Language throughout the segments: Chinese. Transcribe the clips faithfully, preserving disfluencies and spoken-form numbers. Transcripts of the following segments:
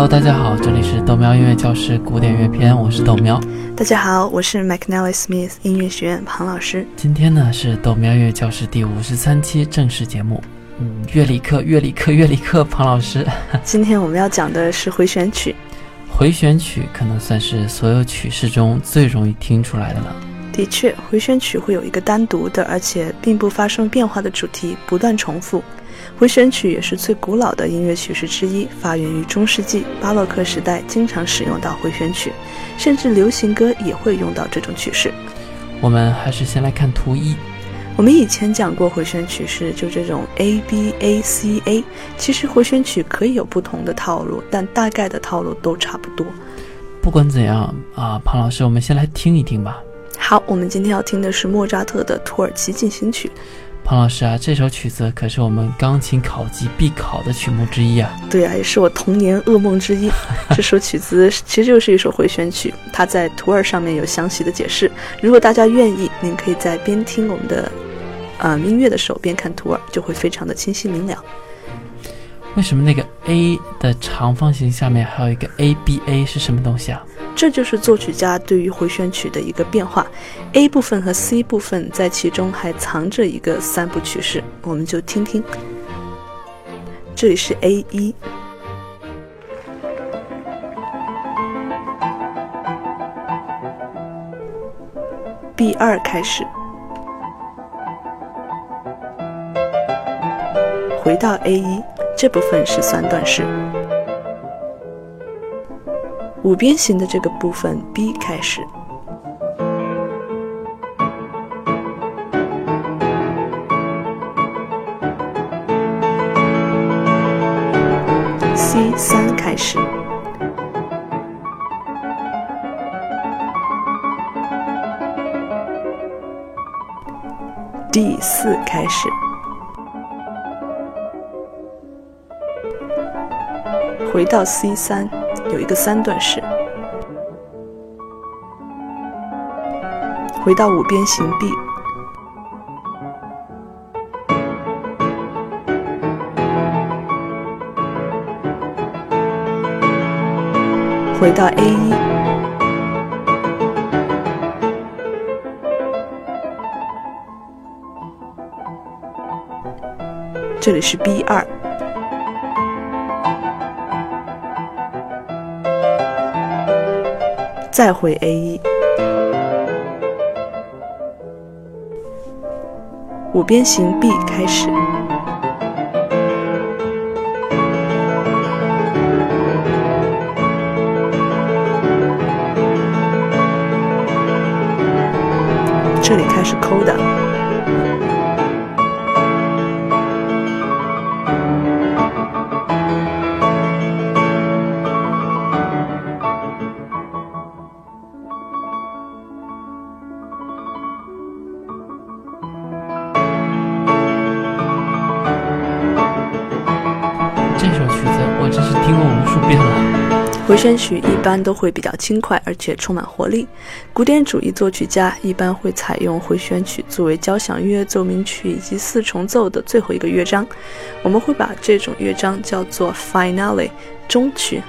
Hello， 大家好，这里是豆喵音乐教室古典乐篇，我是豆喵。大家好，我是 McNally Smith 音乐学院庞老师。今天呢是豆喵音乐教室第五十三期正式节目。嗯，乐理课，乐理课，乐理课，庞老师。今天我们要讲的是回旋曲。回旋曲可能算是所有曲式中最容易听出来的了。的确，回旋曲会有一个单独的，而且并不发生变化的主题，不断重复。回旋曲也是最古老的音乐曲式之一，发源于中世纪巴洛克时代，经常使用到回旋曲，甚至流行歌也会用到这种曲式。我们还是先来看图一。我们以前讲过回旋曲式就这种 A B A C A， 其实回旋曲可以有不同的套路，但大概的套路都差不多。不管怎样啊，庞老师，我们先来听一听吧。好，我们今天要听的是莫扎特的土耳其进行曲。庞老师啊，这首曲子可是我们钢琴考级必考的曲目之一啊。对啊，也是我童年噩梦之一。这首曲子其实就是一首回旋曲，它在图二上面有详细的解释。如果大家愿意，您可以在边听我们的、呃、音乐的时候边看图二，就会非常的清晰明了。为什么那个 A 的长方形下面还有一个 A B A 是什么东西啊？这就是作曲家对于回旋曲的一个变化。 A 部分和 C 部分在其中还藏着一个三部曲式，我们就听听。这里是 A 一， B 二 开始，回到 A 一， 这部分是三段式。五边形的这个部分 B 开始，C 三 开始，D 四 开始，回到 C 三，有一个三段式，回到五边形 B， 回到 A 一， 这里是 B 二，再回 A 一， 五边形 B 开始，这里开始扣的，回旋曲一般都会比较轻快，而且充满活力。古典主义作曲家一般会采用回旋曲作为交响乐、奏鸣曲以及四重奏的最后一个乐章，我们会把这种乐章叫做 finale 终曲。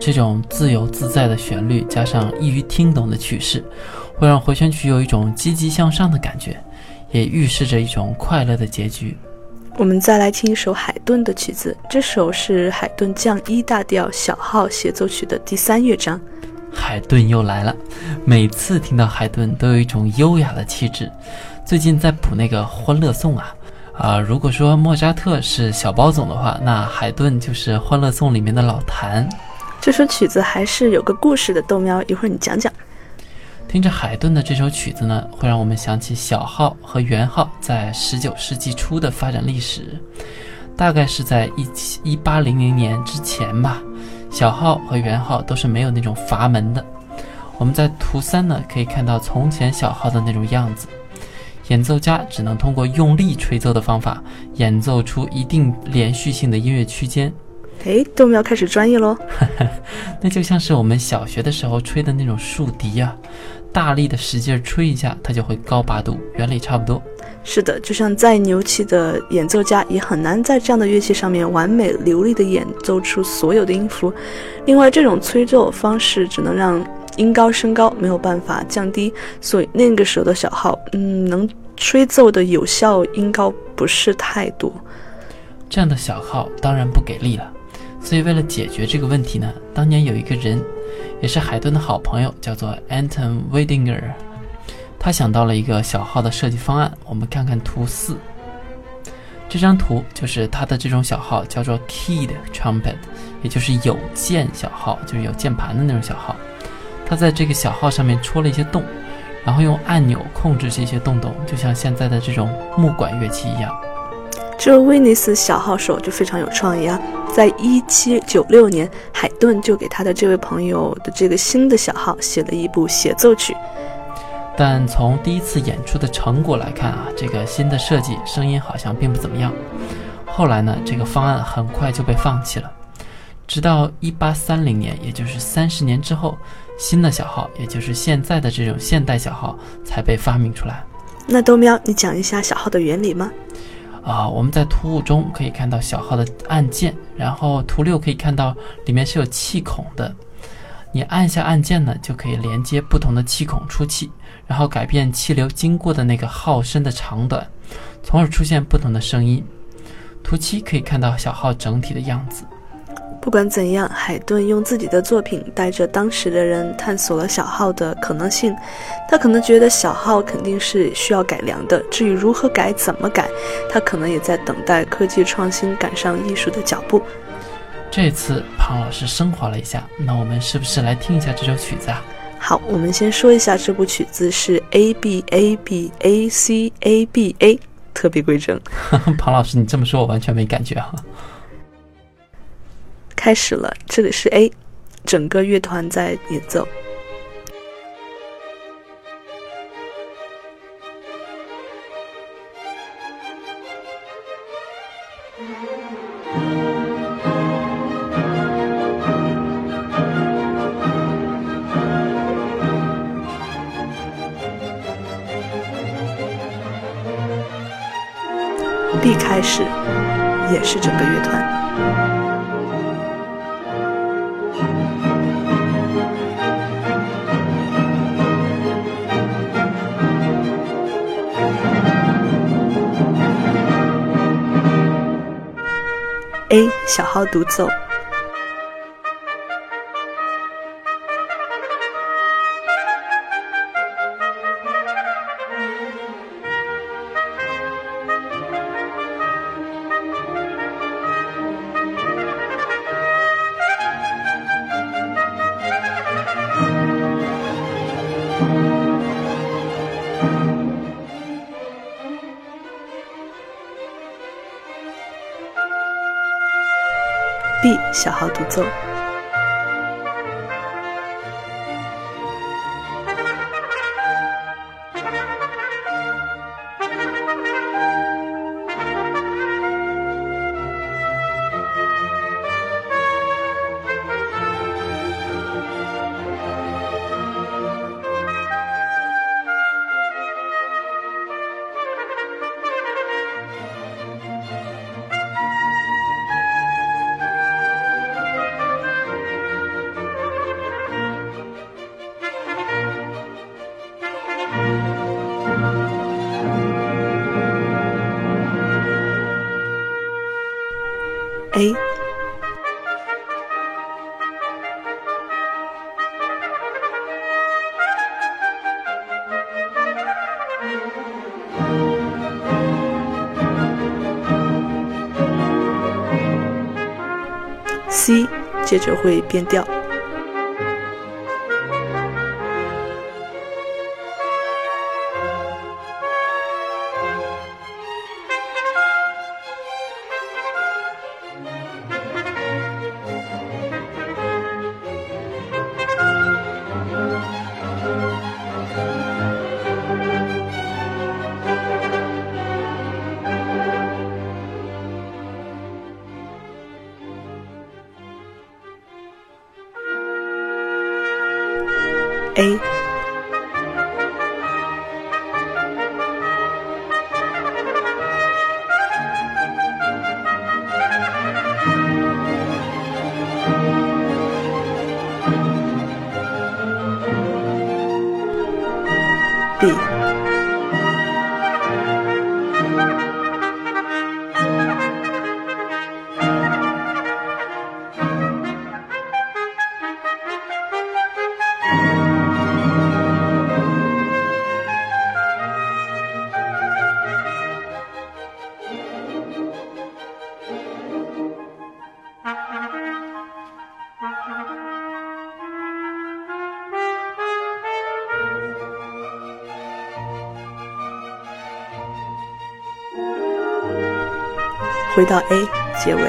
这种自由自在的旋律加上易于听懂的曲式，会让回旋曲有一种积极向上的感觉，也预示着一种快乐的结局。我们再来听一首海顿的曲子，这首是海顿降一大调小号协奏曲的第三乐章。海顿又来了，每次听到海顿都有一种优雅的气质。最近在补那个《欢乐颂》啊，啊、呃，如果说莫扎特是小包总的话，那海顿就是《欢乐颂》里面的老谭。这首曲子还是有个故事的，豆苗，一会儿你讲讲。听着海顿的这首曲子呢，会让我们想起小号和圆号在十九世纪初的发展历史，大概是在一八零零年之前吧。小号和圆号都是没有那种阀门的。我们在图三呢可以看到从前小号的那种样子，演奏家只能通过用力吹奏的方法演奏出一定连续性的音乐区间。哎，豆苗开始专业咯。那就像是我们小学的时候吹的那种竖笛啊，大力的使劲吹一下它就会高八度，原理差不多。是的，就像再牛气的演奏家也很难在这样的乐器上面完美流利的演奏出所有的音符。另外，这种吹奏方式只能让音高升高，没有办法降低，所以那个时候的小号嗯，能吹奏的有效音高不是太多。这样的小号当然不给力了，所以为了解决这个问题呢，当年有一个人也是海顿的好朋友，叫做 Anton Weidinger， 他想到了一个小号的设计方案。我们看看图四，这张图就是他的这种小号叫做 Keyed Trumpet， 也就是有键小号，就是有键盘的那种小号。他在这个小号上面戳了一些洞，然后用按钮控制这些洞洞，就像现在的这种木管乐器一样。这位威尼斯小号手就非常有创意啊！在一七九六年，海顿就给他的这位朋友的这个新的小号写了一部协奏曲。但从第一次演出的成果来看啊，这个新的设计声音好像并不怎么样。后来呢，这个方案很快就被放弃了。直到一八三零年，也就是三十年之后，新的小号，也就是现在的这种现代小号才被发明出来。那豆喵，你讲一下小号的原理吗？啊、呃，我们在图五中可以看到小号的按键，然后图六可以看到里面是有气孔的。你按下按键呢，就可以连接不同的气孔出气，然后改变气流经过的那个号身的长短，从而出现不同的声音。图七可以看到小号整体的样子。不管怎样，海顿用自己的作品带着当时的人探索了小号的可能性。他可能觉得小号肯定是需要改良的，至于如何改怎么改，他可能也在等待科技创新赶上艺术的脚步。这次庞老师升华了一下，那我们是不是来听一下这首曲子啊？好，我们先说一下这部曲子是 A B A B A C A B A， 特别规整。庞老师你这么说我完全没感觉啊。开始了，这里是 A， 整个乐团在演奏。B 开始，也是整个乐团。A 小号独奏， B 小号独奏， A。 C 接着会变调。 A。 B。 回到 A 结尾。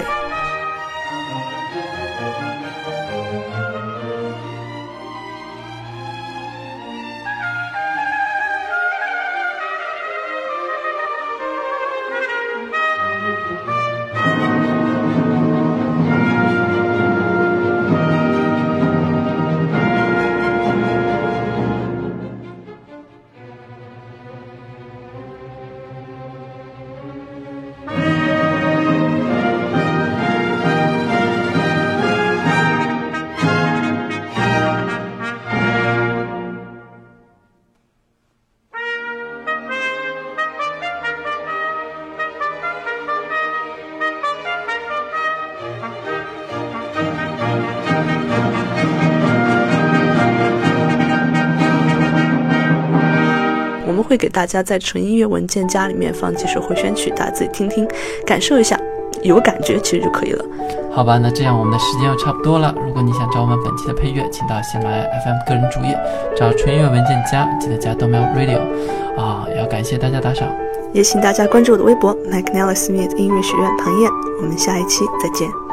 会给大家在纯音乐文件夹里面放几首回旋曲，大家自己听听，感受一下，有感觉其实就可以了。好吧，那这样我们的时间又差不多了。如果你想找我们本期的配乐，请到喜马拉雅 F M 个人主页找纯音乐文件夹，记得加豆苗 Radio 啊！要感谢大家打赏，也请大家关注我的微博 McNally Smith 音乐学院庞燕。我们下一期再见。